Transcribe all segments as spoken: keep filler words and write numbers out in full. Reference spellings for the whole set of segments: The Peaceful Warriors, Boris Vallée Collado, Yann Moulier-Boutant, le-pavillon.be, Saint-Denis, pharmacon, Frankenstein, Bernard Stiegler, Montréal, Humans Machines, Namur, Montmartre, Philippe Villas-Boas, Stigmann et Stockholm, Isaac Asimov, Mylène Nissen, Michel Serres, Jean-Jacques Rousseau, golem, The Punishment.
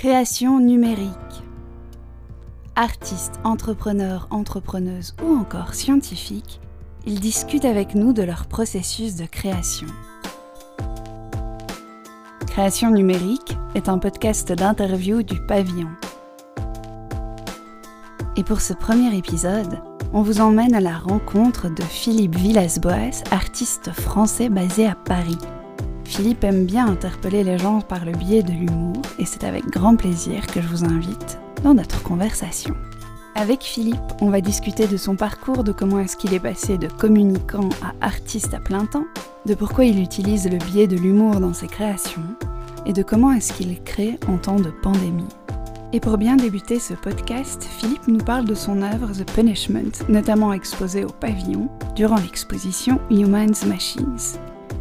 création numérique. Artistes, entrepreneurs, entrepreneuses ou encore scientifiques, ils discutent avec nous de leur processus de création. Création numérique est un podcast d'interview du Pavillon. Et pour ce premier épisode, on vous emmène à la rencontre de Philippe Villas-Boas, artiste français basé à Paris. Philippe aime bien interpeller les gens par le biais de l'humour et c'est avec grand plaisir que je vous invite dans notre conversation. Avec Philippe, on va discuter de son parcours, de comment est-ce qu'il est passé de communicant à artiste à plein temps, de pourquoi il utilise le biais de l'humour dans ses créations et de comment est-ce qu'il crée en temps de pandémie. Et pour bien débuter ce podcast, Philippe nous parle de son œuvre The Punishment, notamment exposée au Pavillon, durant l'exposition Humans Machines.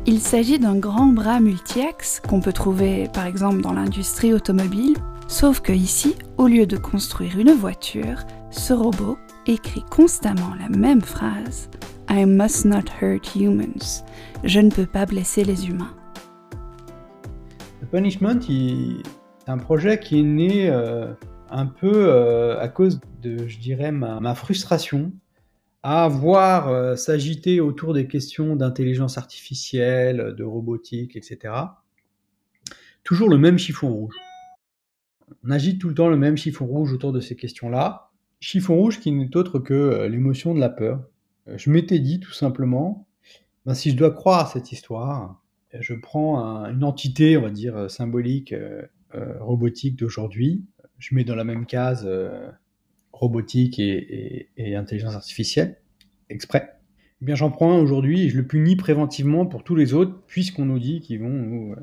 Il s'agit d'un grand bras multiaxe qu'on peut trouver par exemple dans l'industrie automobile, sauf que ici, au lieu de construire une voiture, ce robot écrit constamment la même phrase « I must not hurt humans », « Je ne peux pas blesser les humains ». The Punishment, il... C'est un projet qui est né euh, un peu euh, à cause de, je dirais, ma, ma frustration à voir euh, s'agiter autour des questions d'intelligence artificielle, de robotique, et cetera. Toujours le même chiffon rouge. On agite tout le temps le même chiffon rouge autour de ces questions-là. Chiffon rouge qui n'est autre que euh, l'émotion de la peur. Euh, je m'étais dit tout simplement, ben, si je dois croire à cette histoire, je prends un, une entité, on va dire, symbolique, euh, Euh, robotique d'aujourd'hui, je mets dans la même case euh, robotique et, et, et intelligence artificielle, exprès. Eh bien, j'en prends un aujourd'hui et je le punis préventivement pour tous les autres, puisqu'on nous dit qu'ils vont nous,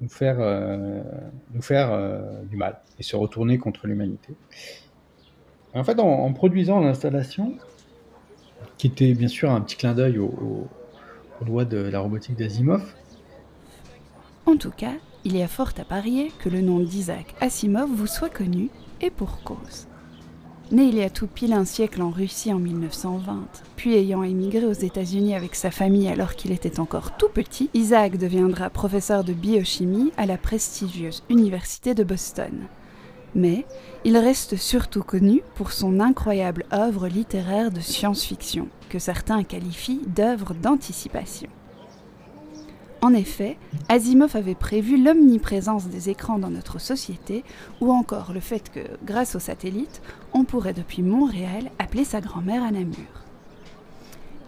nous faire, euh, nous faire euh, du mal et se retourner contre l'humanité. En fait, en, en produisant l'installation, qui était bien sûr un petit clin d'œil aux au, au lois de la robotique d'Asimov. En tout cas, il y a fort à parier que le nom d'Isaac Asimov vous soit connu, et pour cause. Né il y a tout pile un siècle en Russie en mille neuf cent vingt, puis ayant émigré aux États-Unis avec sa famille alors qu'il était encore tout petit, Isaac deviendra professeur de biochimie à la prestigieuse Université de Boston. Mais il reste surtout connu pour son incroyable œuvre littéraire de science-fiction, que certains qualifient d'œuvre d'anticipation. En effet, Asimov avait prévu l'omniprésence des écrans dans notre société, ou encore le fait que, grâce aux satellites, on pourrait depuis Montréal appeler sa grand-mère à Namur.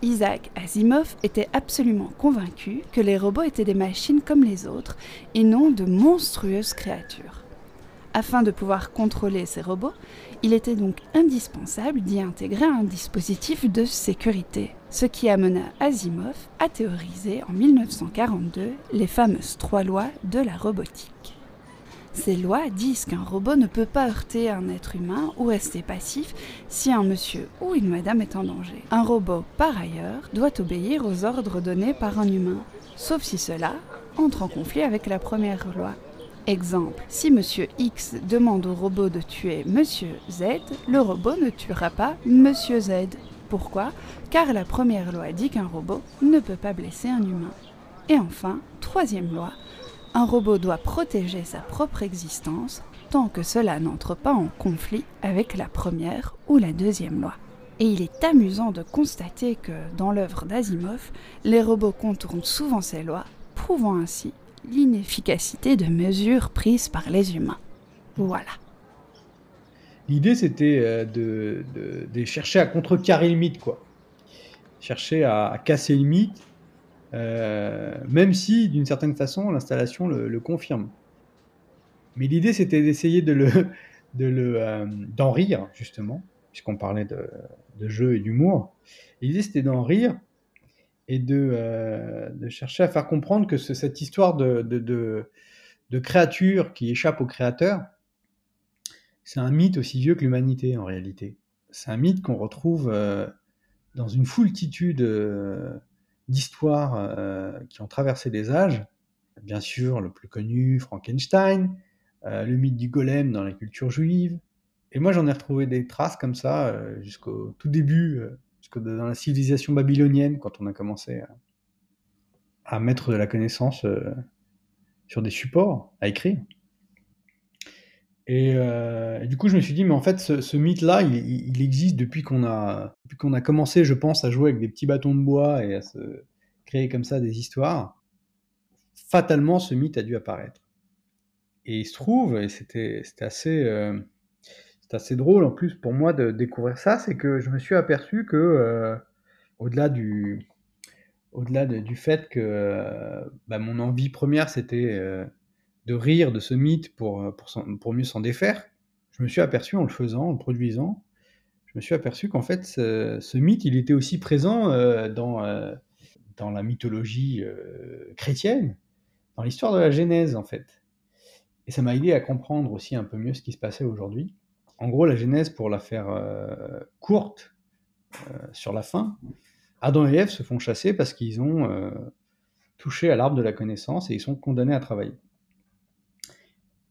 Isaac Asimov était absolument convaincu que les robots étaient des machines comme les autres, et non de monstrueuses créatures. Afin de pouvoir contrôler ces robots, il était donc indispensable d'y intégrer un dispositif de sécurité, ce qui amena Asimov à théoriser en mille neuf cent quarante-deux les fameuses trois lois de la robotique. Ces lois disent qu'un robot ne peut pas heurter un être humain ou rester passif si un monsieur ou une madame est en danger. Un robot, par ailleurs, doit obéir aux ordres donnés par un humain, sauf si cela entre en conflit avec la première loi. Exemple, si Monsieur X demande au robot de tuer Monsieur Z, le robot ne tuera pas Monsieur Z. Pourquoi ? Car la première loi dit qu'un robot ne peut pas blesser un humain. Et enfin, troisième loi, un robot doit protéger sa propre existence tant que cela n'entre pas en conflit avec la première ou la deuxième loi. Et il est amusant de constater que, dans l'œuvre d'Asimov, les robots contournent souvent ces lois, prouvant ainsi l'inefficacité de mesures prises par les humains. Voilà. L'idée, c'était de, de, de chercher à contrecarrer le mythe, quoi. Chercher à, à casser le mythe, euh, même si, d'une certaine façon, l'installation le, le confirme. Mais l'idée, c'était d'essayer de le, de le, euh, d'en rire, justement, puisqu'on parlait de, de jeu et d'humour. L'idée, c'était d'en rire, et de, euh, de chercher à faire comprendre que ce, cette histoire de, de, de, de créature qui échappe au créateur, c'est un mythe aussi vieux que l'humanité en réalité. C'est un mythe qu'on retrouve euh, dans une foultitude euh, d'histoires euh, qui ont traversé les âges. Bien sûr, le plus connu, Frankenstein, euh, le mythe du golem dans la culture juive. Et moi, j'en ai retrouvé des traces comme ça euh, jusqu'au tout début euh, Parce que dans la civilisation babylonienne, quand on a commencé à, à mettre de la connaissance euh, sur des supports, à écrire, Et, euh, et du coup, je me suis dit, mais en fait, ce, ce mythe-là, il, il existe depuis qu'on a, depuis qu'on a commencé, je pense, à jouer avec des petits bâtons de bois et à se créer comme ça des histoires. Fatalement, ce mythe a dû apparaître. Et il se trouve, et c'était, c'était assez, euh, c'était assez drôle en plus pour moi de découvrir ça, c'est que je me suis aperçu que, euh, au-delà du, au-delà de, du fait que euh, bah, mon envie première, c'était... Euh, de rire de ce mythe pour, pour, pour mieux s'en défaire, je me suis aperçu en le faisant, en le produisant, je me suis aperçu qu'en fait, ce, ce mythe, il était aussi présent euh, dans, euh, dans la mythologie euh, chrétienne, dans l'histoire de la Genèse, en fait. Et ça m'a aidé à comprendre aussi un peu mieux ce qui se passait aujourd'hui. En gros, la Genèse, pour la faire euh, courte, euh, sur la fin, Adam et Ève se font chasser parce qu'ils ont euh, touché à l'arbre de la connaissance et ils sont condamnés à travailler.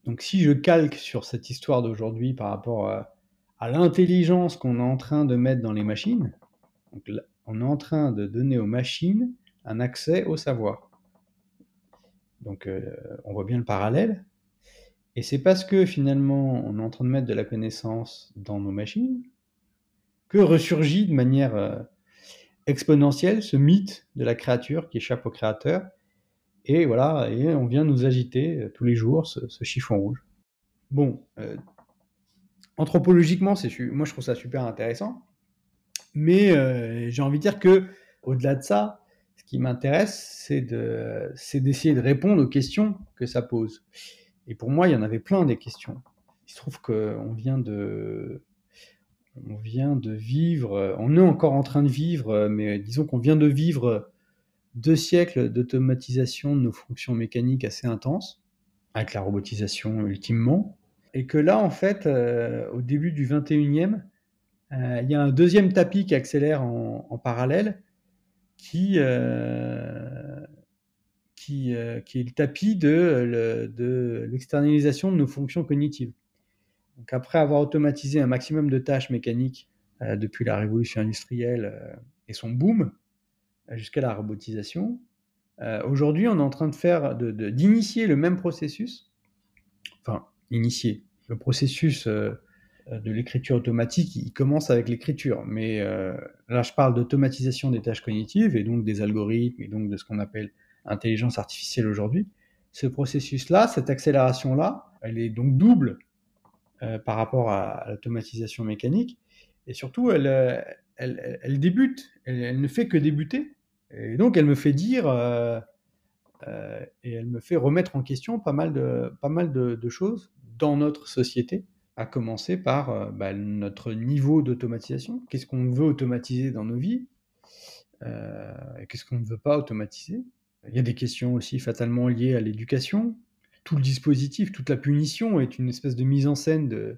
Donc si je calque sur cette histoire d'aujourd'hui par rapport à, à l'intelligence qu'on est en train de mettre dans les machines, donc là, on est en train de donner aux machines un accès au savoir. Donc euh, on voit bien le parallèle. Et c'est parce que finalement on est en train de mettre de la connaissance dans nos machines que ressurgit de manière euh, exponentielle ce mythe de la créature qui échappe au créateur. Et voilà, et on vient nous agiter tous les jours ce, ce chiffon rouge. Bon, euh, anthropologiquement, c'est, moi je trouve ça super intéressant, mais euh, j'ai envie de dire que, au-delà de ça, ce qui m'intéresse, c'est, de, c'est d'essayer de répondre aux questions que ça pose. Et pour moi, il y en avait plein des questions. Il se trouve qu'on vient de, on vient de vivre, on est encore en train de vivre, mais disons qu'on vient de vivre deux siècles d'automatisation de nos fonctions mécaniques assez intenses, avec la robotisation ultimement, et que là, en fait, euh, au début du vingt et unième, euh, il y a un deuxième tapis qui accélère en, en parallèle, qui, euh, qui, euh, qui est le tapis de, le, de l'externalisation de nos fonctions cognitives. Donc, après avoir automatisé un maximum de tâches mécaniques euh, depuis la révolution industrielle euh, et son boom, jusqu'à la robotisation. Euh, aujourd'hui, on est en train de faire, de, de, d'initier le même processus, enfin, initier. Le processus euh, de l'écriture automatique, il commence avec l'écriture, mais euh, là, je parle d'automatisation des tâches cognitives et donc des algorithmes et donc de ce qu'on appelle intelligence artificielle aujourd'hui. Ce processus-là, cette accélération-là, elle est donc double euh, par rapport à, à l'automatisation mécanique et surtout, elle, elle, elle débute, elle, elle ne fait que débuter. Et donc, elle me fait dire, euh, euh, et elle me fait remettre en question pas mal de, pas mal de, de choses dans notre société, à commencer par euh, bah, notre niveau d'automatisation. Qu'est-ce qu'on veut automatiser dans nos vies euh, et qu'est-ce qu'on ne veut pas automatiser? Il y a des questions aussi fatalement liées à l'éducation. Tout le dispositif, toute la punition est une espèce de mise en scène de,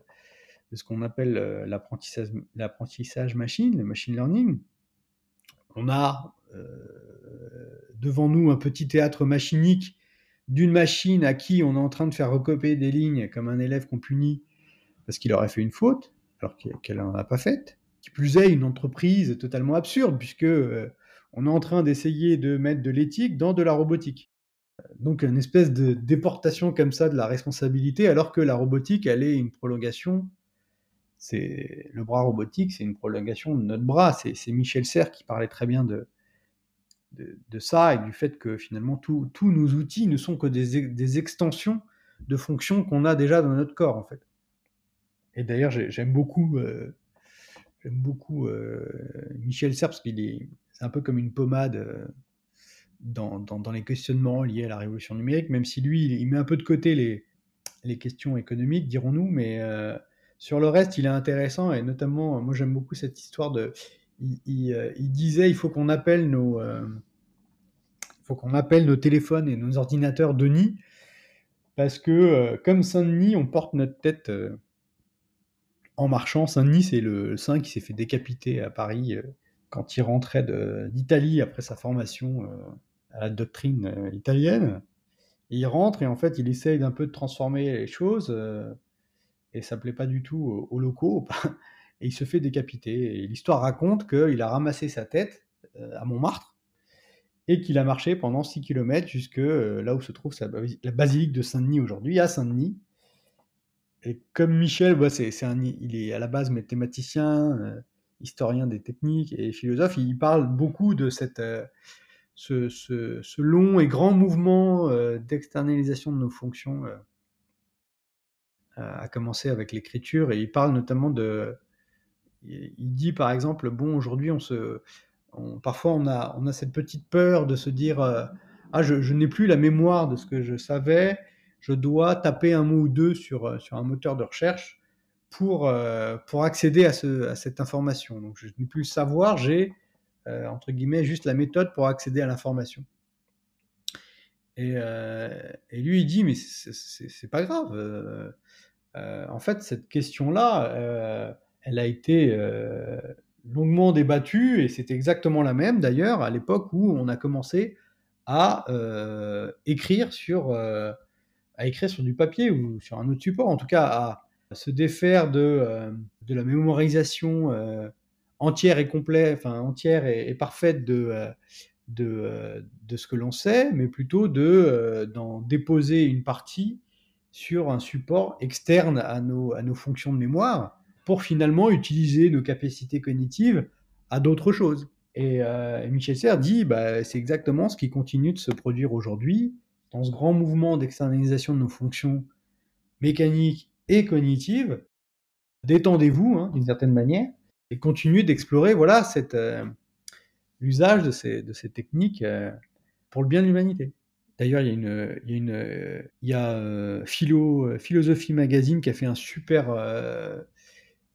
de ce qu'on appelle euh, l'apprentissage, l'apprentissage machine, le machine learning. On a Euh, devant nous un petit théâtre machinique d'une machine à qui on est en train de faire recopier des lignes comme un élève qu'on punit parce qu'il aurait fait une faute alors qu'elle n'en a pas faite. Qui plus est, une entreprise totalement absurde puisque euh, on est en train d'essayer de mettre de l'éthique dans de la robotique. Donc une espèce de déportation comme ça de la responsabilité alors que la robotique, elle est une prolongation. C'est le bras robotique, c'est une prolongation de notre bras. C'est, c'est Michel Serres qui parlait très bien de De, de ça et du fait que finalement tous nos outils ne sont que des, des extensions de fonctions qu'on a déjà dans notre corps en fait. Et d'ailleurs j'ai, j'aime beaucoup euh, j'aime beaucoup euh, Michel Serres parce qu'il est c'est un peu comme une pommade euh, dans, dans, dans les questionnements liés à la révolution numérique, même si lui il, il met un peu de côté les, les questions économiques dirons-nous, mais euh, sur le reste il est intéressant et notamment moi j'aime beaucoup cette histoire de Il, il, il disait il faut qu'on appelle nos euh, faut qu'on appelle nos téléphones et nos ordinateurs Denis parce que euh, comme Saint-Denis on porte notre tête euh, en marchant. Saint-Denis c'est le saint qui s'est fait décapiter à Paris euh, quand il rentrait de, d'Italie après sa formation euh, à la doctrine euh, italienne et il rentre et en fait il essaye d'un peu de transformer les choses euh, et ça plaît pas du tout aux, aux locaux et il se fait décapiter. Et l'histoire raconte qu'il a ramassé sa tête à Montmartre et qu'il a marché pendant six kilomètres jusque là où se trouve la basilique de Saint-Denis aujourd'hui, à Saint-Denis, Et comme Michel, bah, c'est, c'est un, il est à la base mathématicien, euh, historien des techniques et philosophe, il parle beaucoup de cette, euh, ce, ce, ce long et grand mouvement euh, d'externalisation de nos fonctions, euh, à commencer avec l'écriture. Et il parle notamment de... Il dit par exemple, bon, aujourd'hui, on se, on, parfois on a, on a cette petite peur de se dire, euh, ah, je, je n'ai plus la mémoire de ce que je savais, je dois taper un mot ou deux sur, sur un moteur de recherche pour, euh, pour accéder à, ce, à cette information. Donc, je n'ai plus le savoir, j'ai, euh, entre guillemets, juste la méthode pour accéder à l'information. Et, euh, et lui, il dit, mais c'est, c'est, c'est pas grave. Euh, euh, en fait, cette question-là, euh, elle a été euh, longuement débattue, et c'était exactement la même, d'ailleurs, à l'époque où on a commencé à euh, écrire sur... Euh, à écrire sur du papier ou sur un autre support, en tout cas à se défaire de, euh, de la mémorisation euh, entière et complète, enfin entière et, et parfaite de, euh, de, euh, de ce que l'on sait, mais plutôt de, euh, d'en déposer une partie sur un support externe à nos, à nos fonctions de mémoire pour finalement utiliser nos capacités cognitives à d'autres choses. Et, euh, et Michel Serres dit, bah, c'est exactement ce qui continue de se produire aujourd'hui, dans ce grand mouvement d'externalisation de nos fonctions mécaniques et cognitives. Détendez-vous, hein, d'une certaine manière, et continuez d'explorer, voilà, cette, euh, l'usage de ces, de ces techniques euh, pour le bien de l'humanité. D'ailleurs, il y a, une, il y a, une, euh, il y a euh, Philo, euh, Philosophie Magazine qui a fait un super, euh,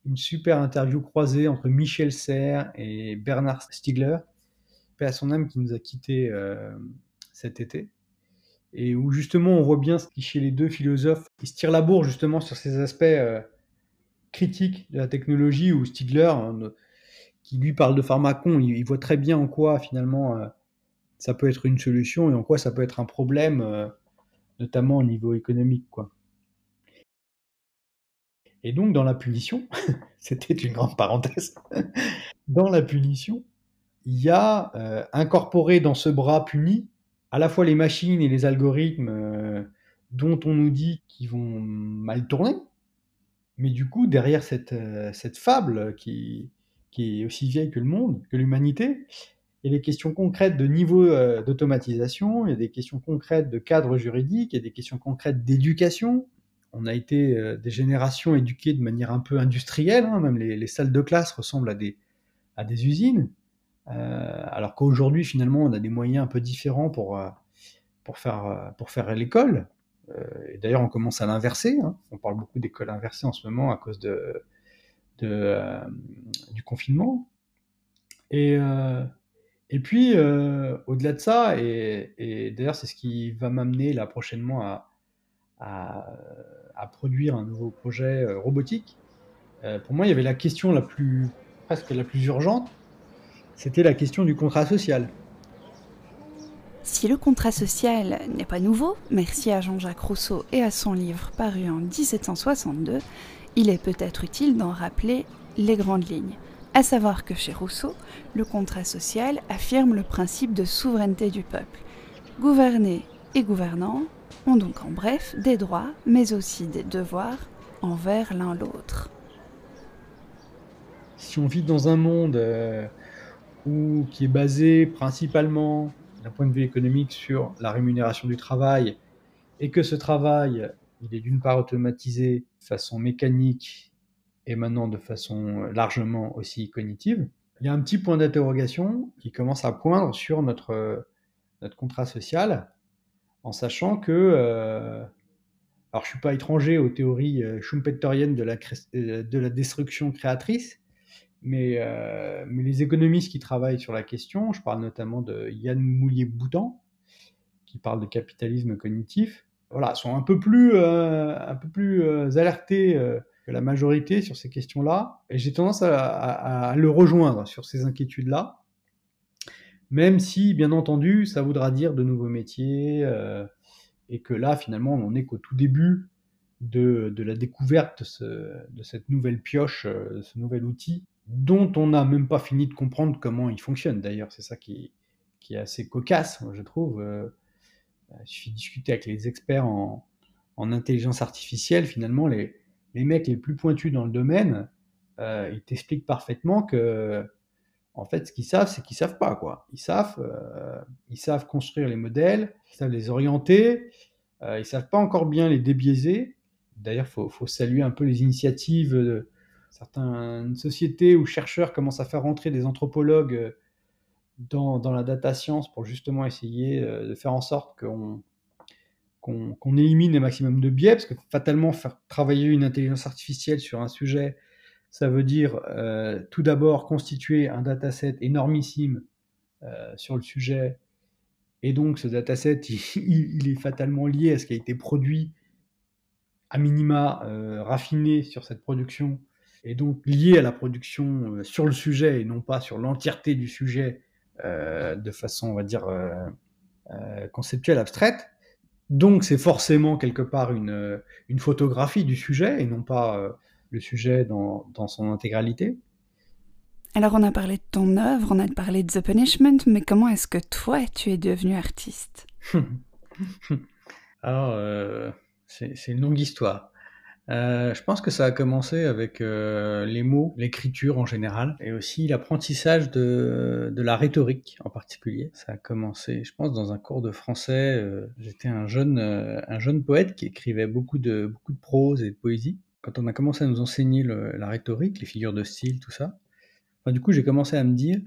une super interview croisée entre Michel Serres et Bernard Stiegler, paix à son âme, qui nous a quittés euh, cet été. Et où justement on voit bien ce qui, chez les deux philosophes, ils se tirent la bourre justement sur ces aspects euh, critiques de la technologie, où Stiegler, hein, qui lui parle de pharmacon, il, il voit très bien en quoi finalement euh, ça peut être une solution et en quoi ça peut être un problème, euh, notamment au niveau économique, quoi. Et donc dans la punition, c'était une grande parenthèse, dans la punition, il y a euh, incorporé dans ce bras puni à la fois les machines et les algorithmes euh, dont on nous dit qu'ils vont mal tourner, mais du coup, derrière cette, euh, cette fable qui, qui est aussi vieille que le monde, que l'humanité, il y a des questions concrètes de niveau euh, d'automatisation, il y a des questions concrètes de cadre juridique, il y a des questions concrètes d'éducation. On a été euh, des générations éduquées de manière un peu industrielle, hein, même les, les salles de classe ressemblent à des, à des usines. Euh, alors qu'aujourd'hui, finalement, on a des moyens un peu différents pour, euh, pour, faire, euh, pour faire l'école. Euh, et d'ailleurs, on commence à l'inverser, hein. On parle beaucoup d'école inversée en ce moment à cause de, de, euh, du confinement. Et, euh, et puis, euh, au-delà de ça, et, et d'ailleurs, c'est ce qui va m'amener là prochainement à, à, à produire un nouveau projet euh, robotique. Euh, pour moi, il y avait la question la plus, presque la plus urgente, c'était la question du contrat social. Si le contrat social n'est pas nouveau, merci à Jean-Jacques Rousseau et à son livre paru en dix-sept cent soixante-deux, il est peut-être utile d'en rappeler les grandes lignes. À savoir que chez Rousseau, le contrat social affirme le principe de souveraineté du peuple. Gouvernés et gouvernants ont donc en bref des droits, mais aussi des devoirs envers l'un l'autre. Si on vit dans un monde... Euh... Ou qui est basé principalement, d'un point de vue économique, sur la rémunération du travail, et que ce travail, il est d'une part automatisé de façon mécanique et maintenant de façon largement aussi cognitive, il y a un petit point d'interrogation qui commence à poindre sur notre, notre contrat social, en sachant que, euh, alors je ne suis pas étranger aux théories schumpeteriennes de la, de la destruction créatrice, Mais, euh, mais les économistes qui travaillent sur la question, je parle notamment de Yann Moulier-Boutant, qui parle de capitalisme cognitif, voilà, sont un peu plus, euh, un peu plus euh, alertés euh, que la majorité sur ces questions-là. Et j'ai tendance à, à, à le rejoindre sur ces inquiétudes-là, même si, bien entendu, ça voudra dire de nouveaux métiers, euh, et que là, finalement, on n'est qu'au tout début de, de la découverte de, ce, de cette nouvelle pioche, de ce nouvel outil, dont on n'a même pas fini de comprendre comment il fonctionne. D'ailleurs, c'est ça qui, qui est assez cocasse, je trouve. Euh, il suffit de discuter avec les experts en, en intelligence artificielle. Finalement, les, les mecs les plus pointus dans le domaine, euh, ils t'expliquent parfaitement que, en fait, ce qu'ils savent, c'est qu'ils ne savent pas, quoi. Ils savent, euh, ils savent construire les modèles, ils savent les orienter, euh, ils ne savent pas encore bien les débiaiser. D'ailleurs, il faut, faut saluer un peu les initiatives de certaines sociétés où chercheurs commencent à faire rentrer des anthropologues dans, dans la data science pour justement essayer de faire en sorte qu'on, qu'on, qu'on élimine le maximum de biais, parce que fatalement, faire travailler une intelligence artificielle sur un sujet, ça veut dire euh, tout d'abord constituer un dataset énormissime euh, sur le sujet, et donc ce dataset, il, il est fatalement lié à ce qui a été produit à minima euh, raffiné sur cette production, et donc lié à la production euh, sur le sujet et non pas sur l'entièreté du sujet euh, de façon, on va dire, euh, euh, conceptuelle, abstraite. Donc c'est forcément quelque part une, une photographie du sujet et non pas euh, le sujet dans, dans son intégralité. Alors on a parlé de ton œuvre, on a parlé de The Punishment, mais comment est-ce que toi tu es devenu artiste? Alors... Euh... C'est, c'est une longue histoire. Euh, je pense que ça a commencé avec euh, les mots, l'écriture en général, et aussi l'apprentissage de, de la rhétorique en particulier. Ça a commencé, je pense, dans un cours de français. Euh, j'étais un jeune, euh, un jeune poète qui écrivait beaucoup de, beaucoup de prose et de poésie. Quand on a commencé à nous enseigner le, la rhétorique, les figures de style, tout ça, enfin, du coup, j'ai commencé à me dire,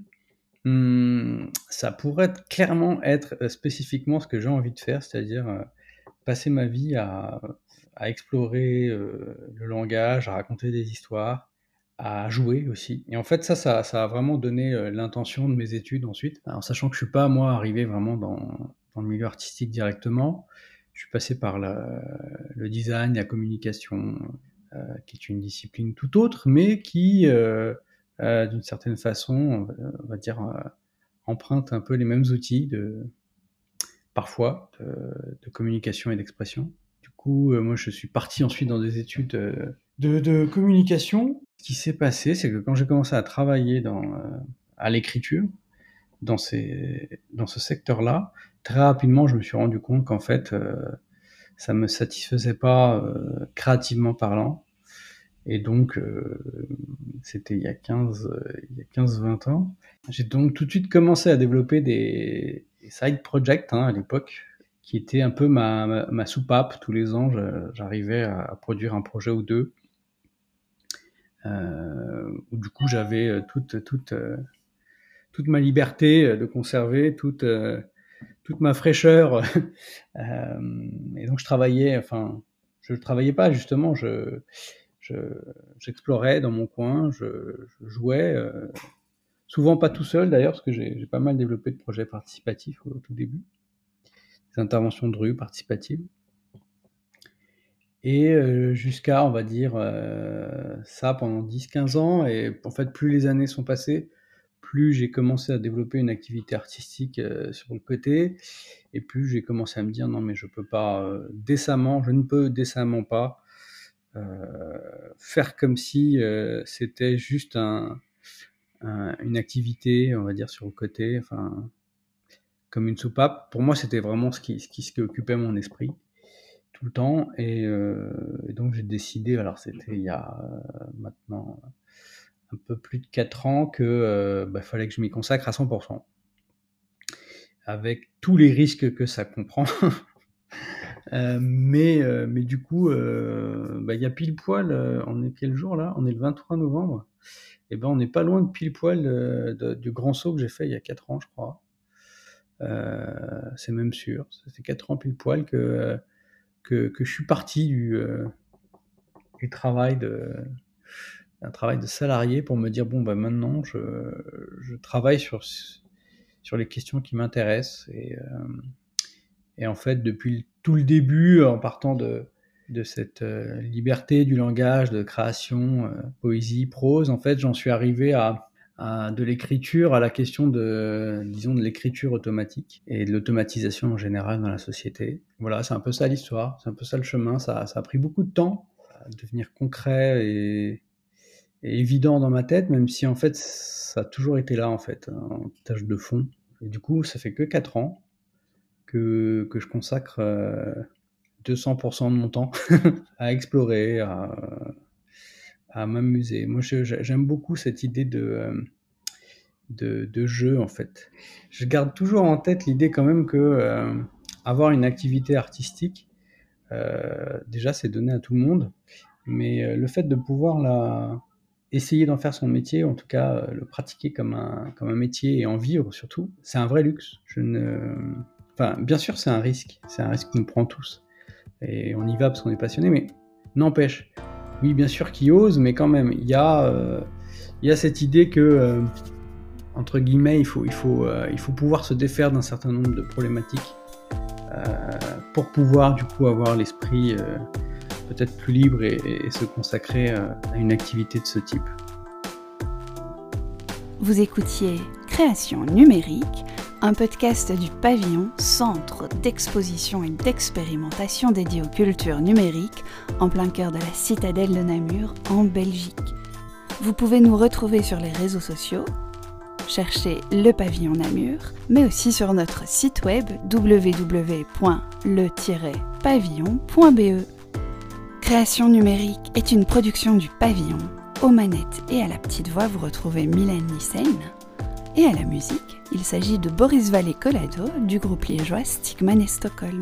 hum, ça pourrait clairement être euh, spécifiquement ce que j'ai envie de faire, c'est-à-dire... Euh, passer ma vie à, à explorer euh, le langage, à raconter des histoires, à jouer aussi. Et en fait, ça, ça, ça a vraiment donné euh, l'intention de mes études ensuite. En sachant que je ne suis pas, moi, arrivé vraiment dans, dans le milieu artistique directement. Je suis passé par la, le design, la communication, euh, qui est une discipline tout autre, mais qui, euh, euh, d'une certaine façon, on va dire, euh, emprunte un peu les mêmes outils de... parfois, de, de communication et d'expression. Du coup, euh, moi, je suis parti ensuite dans des études euh, de, de communication. Ce qui s'est passé, c'est que quand j'ai commencé à travailler dans, euh, à l'écriture, dans, ces, dans ce secteur-là, très rapidement, je me suis rendu compte qu'en fait, euh, ça ne me satisfaisait pas euh, créativement parlant. Et donc, euh, c'était il y a quinze, vingt ans. J'ai donc tout de suite commencé à développer des... side project hein, à l'époque, qui était un peu ma, ma, ma soupape. Tous les ans, je, j'arrivais à, à produire un projet ou deux. Euh, où, du coup, j'avais toute, toute, euh, toute ma liberté de conserver, toute, euh, toute ma fraîcheur. euh, et donc, je travaillais, enfin, je ne travaillais pas justement, je, je, j'explorais dans mon coin, je, je jouais. Euh, Souvent pas tout seul d'ailleurs, parce que j'ai, j'ai pas mal développé de projets participatifs au, au tout début, des interventions de rue participatives, et euh, jusqu'à, on va dire, euh, ça pendant dix quinze ans, et en fait plus les années sont passées, plus j'ai commencé à développer une activité artistique euh, sur le côté, et plus j'ai commencé à me dire, non mais je peux pas euh, décemment, je ne peux décemment pas euh, faire comme si euh, c'était juste un... une activité, on va dire, sur le côté, enfin, comme une soupape. Pour moi, c'était vraiment ce qui, ce qui, ce qui occupait mon esprit tout le temps. Et, euh, et donc, j'ai décidé, alors c'était il y a euh, maintenant un peu plus de quatre ans, que euh, bah, fallait que je m'y consacre à cent pour cent. Avec tous les risques que ça comprend. euh, mais, euh, mais du coup, euh, bah, il y a pile poil, euh, on est quel jour là ? On est le vingt-trois novembre. Eh ben, on n'est pas loin de pile poil euh, de, du grand saut que j'ai fait il y a quatre ans, je crois. Euh, c'est même sûr. Ça fait quatre ans pile poil que, que, que je suis parti du, euh, du travail de, d'un travail de salarié pour me dire, bon, ben, maintenant, je, je travaille sur, sur les questions qui m'intéressent. Et, euh, et en fait, depuis tout le début, en partant de... de cette euh, liberté du langage, de création, euh, poésie, prose, en fait, j'en suis arrivé à, à de l'écriture, à la question de, euh, disons, de l'écriture automatique et de l'automatisation en général dans la société. Voilà, c'est un peu ça l'histoire, c'est un peu ça le chemin, ça, ça a pris beaucoup de temps à devenir concret et, et évident dans ma tête, même si en fait, ça a toujours été là, en fait, en tâche de fond. Et du coup, ça fait que quatre ans que, que je consacre... Euh, deux cents pour cent de mon temps à explorer, à, à m'amuser. Moi, je, j'aime beaucoup cette idée de, de, de jeu, en fait. Je garde toujours en tête l'idée quand même que euh, avoir une activité artistique, euh, déjà, c'est donné à tout le monde, mais le fait de pouvoir la, essayer d'en faire son métier, en tout cas, le pratiquer comme un, comme un métier et en vivre, surtout, c'est un vrai luxe. Je ne... Enfin, bien sûr, c'est un risque. C'est un risque qu'on prend tous. Et on y va parce qu'on est passionné, mais n'empêche. Oui, bien sûr qu'ils osent, mais quand même, il y, euh, y a cette idée que, euh, entre guillemets, il faut, il, faut, euh, il faut pouvoir se défaire d'un certain nombre de problématiques euh, pour pouvoir, du coup, avoir l'esprit euh, peut-être plus libre et, et, et se consacrer euh, à une activité de ce type. Vous écoutiez Création numérique, un podcast du Pavillon, centre d'exposition et d'expérimentation dédié aux cultures numériques, en plein cœur de la citadelle de Namur, en Belgique. Vous pouvez nous retrouver sur les réseaux sociaux, cherchez le Pavillon Namur, mais aussi sur notre site web w w w point le tiret pavillon point b e. Création numérique est une production du Pavillon. Aux manettes et à la petite voix, vous retrouvez Mylène Nissen. Et à la musique, il s'agit de Boris Vallée Collado du groupe liégeois Stigmann et Stockholm.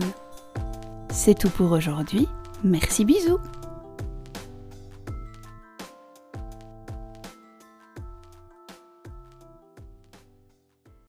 C'est tout pour aujourd'hui, merci bisous.